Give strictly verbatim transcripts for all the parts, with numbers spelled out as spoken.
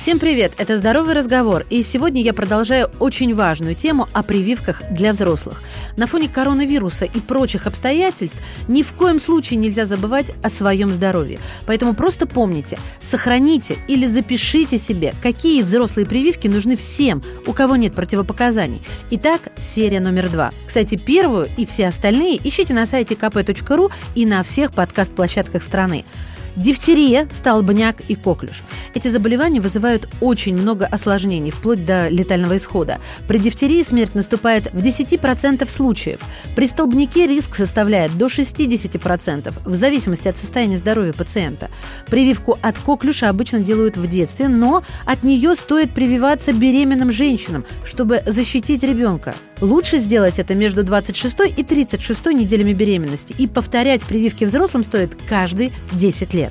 Всем привет, это «Здоровый разговор», и сегодня я продолжаю очень важную тему о прививках для взрослых. На фоне коронавируса и прочих обстоятельств ни в коем случае нельзя забывать о своем здоровье. Поэтому просто помните, сохраните или запишите себе, какие взрослые прививки нужны всем, у кого нет противопоказаний. Итак, серия номер два. Кстати, первую и все остальные ищите на сайте ка пэ точка ру и на всех подкаст-площадках страны. Дифтерия, столбняк и коклюш. Эти заболевания вызывают очень много осложнений, вплоть до летального исхода. При дифтерии смерть наступает в десять процентов случаев. При столбняке риск составляет до шестьдесят процентов, в зависимости от состояния здоровья пациента. Прививку от коклюша обычно делают в детстве, но от нее стоит прививаться беременным женщинам, чтобы защитить ребенка. Лучше сделать это между двадцать шестой и тридцать шестой неделями беременности. И повторять прививки взрослым стоит каждые десять лет.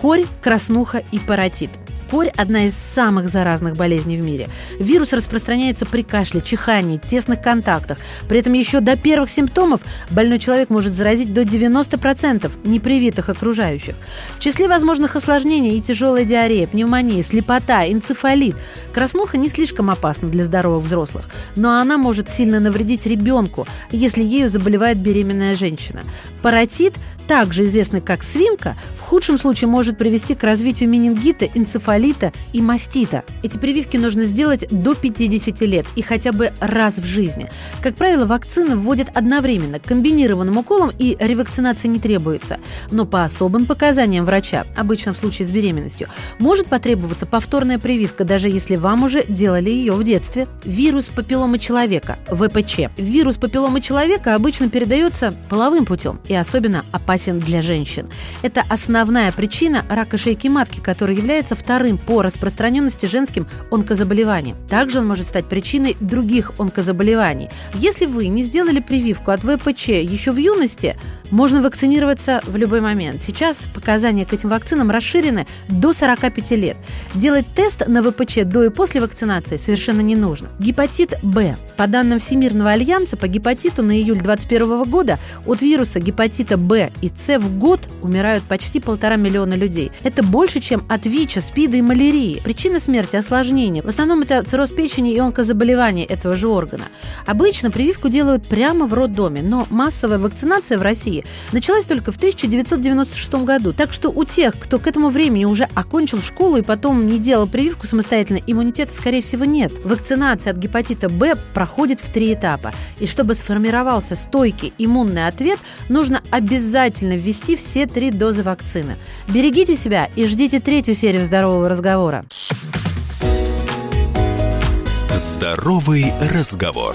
Корь, краснуха и паротит. Корь – одна из самых заразных болезней в мире. Вирус распространяется при кашле, чихании, тесных контактах. При этом еще до первых симптомов больной человек может заразить до девяносто процентов непривитых окружающих. В числе возможных осложнений и тяжелая диарея, пневмония, слепота, энцефалит. Краснуха не слишком опасна для здоровых взрослых, но она может сильно навредить ребенку, если ею заболевает беременная женщина. Паротит, также известный как свинка, в худшем случае может привести к развитию менингита, энцефалита, и мастита. Эти прививки нужно сделать до пятидесяти лет и хотя бы раз в жизни. Как правило, вакцины вводят одновременно, комбинированным уколом, и ревакцинация не требуется. Но по особым показаниям врача, обычно в случае с беременностью, может потребоваться повторная прививка, даже если вам уже делали ее в детстве. Вирус папилломы человека, вэ пэ че. Вирус папилломы человека обычно передается половым путем и особенно опасен для женщин. Это основная причина рака шейки матки, который является вторым по распространенности женским онкозаболеванием. Также он может стать причиной других онкозаболеваний. Если вы не сделали прививку от вэ пэ че еще в юности, можно вакцинироваться в любой момент. Сейчас показания к этим вакцинам расширены до сорока пяти лет. Делать тест на вэ пэ че до и после вакцинации совершенно не нужно. Гепатит Б. По данным Всемирного альянса по гепатиту на июль двадцать первого года от вируса гепатита Б и С в год умирают почти полтора миллиона людей. Это больше, чем от ВИЧа, СПИДа и малярии. Причина смерти – осложнения. В основном это цирроз печени и онкозаболевания этого же органа. Обычно прививку делают прямо в роддоме, но массовая вакцинация в России началась только в тысяча девятьсот девяносто шестом году. Так что у тех, кто к этому времени уже окончил школу и потом не делал прививку самостоятельно, иммунитета, скорее всего, нет. Вакцинация от гепатита Б проходит в три этапа. И чтобы сформировался стойкий иммунный ответ, нужно обязательно ввести все три дозы вакцины. Берегите себя и ждите третью серию «Здорового разговора». Здоровый разговор.